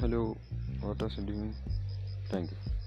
Hello, what are you doing? Thank you.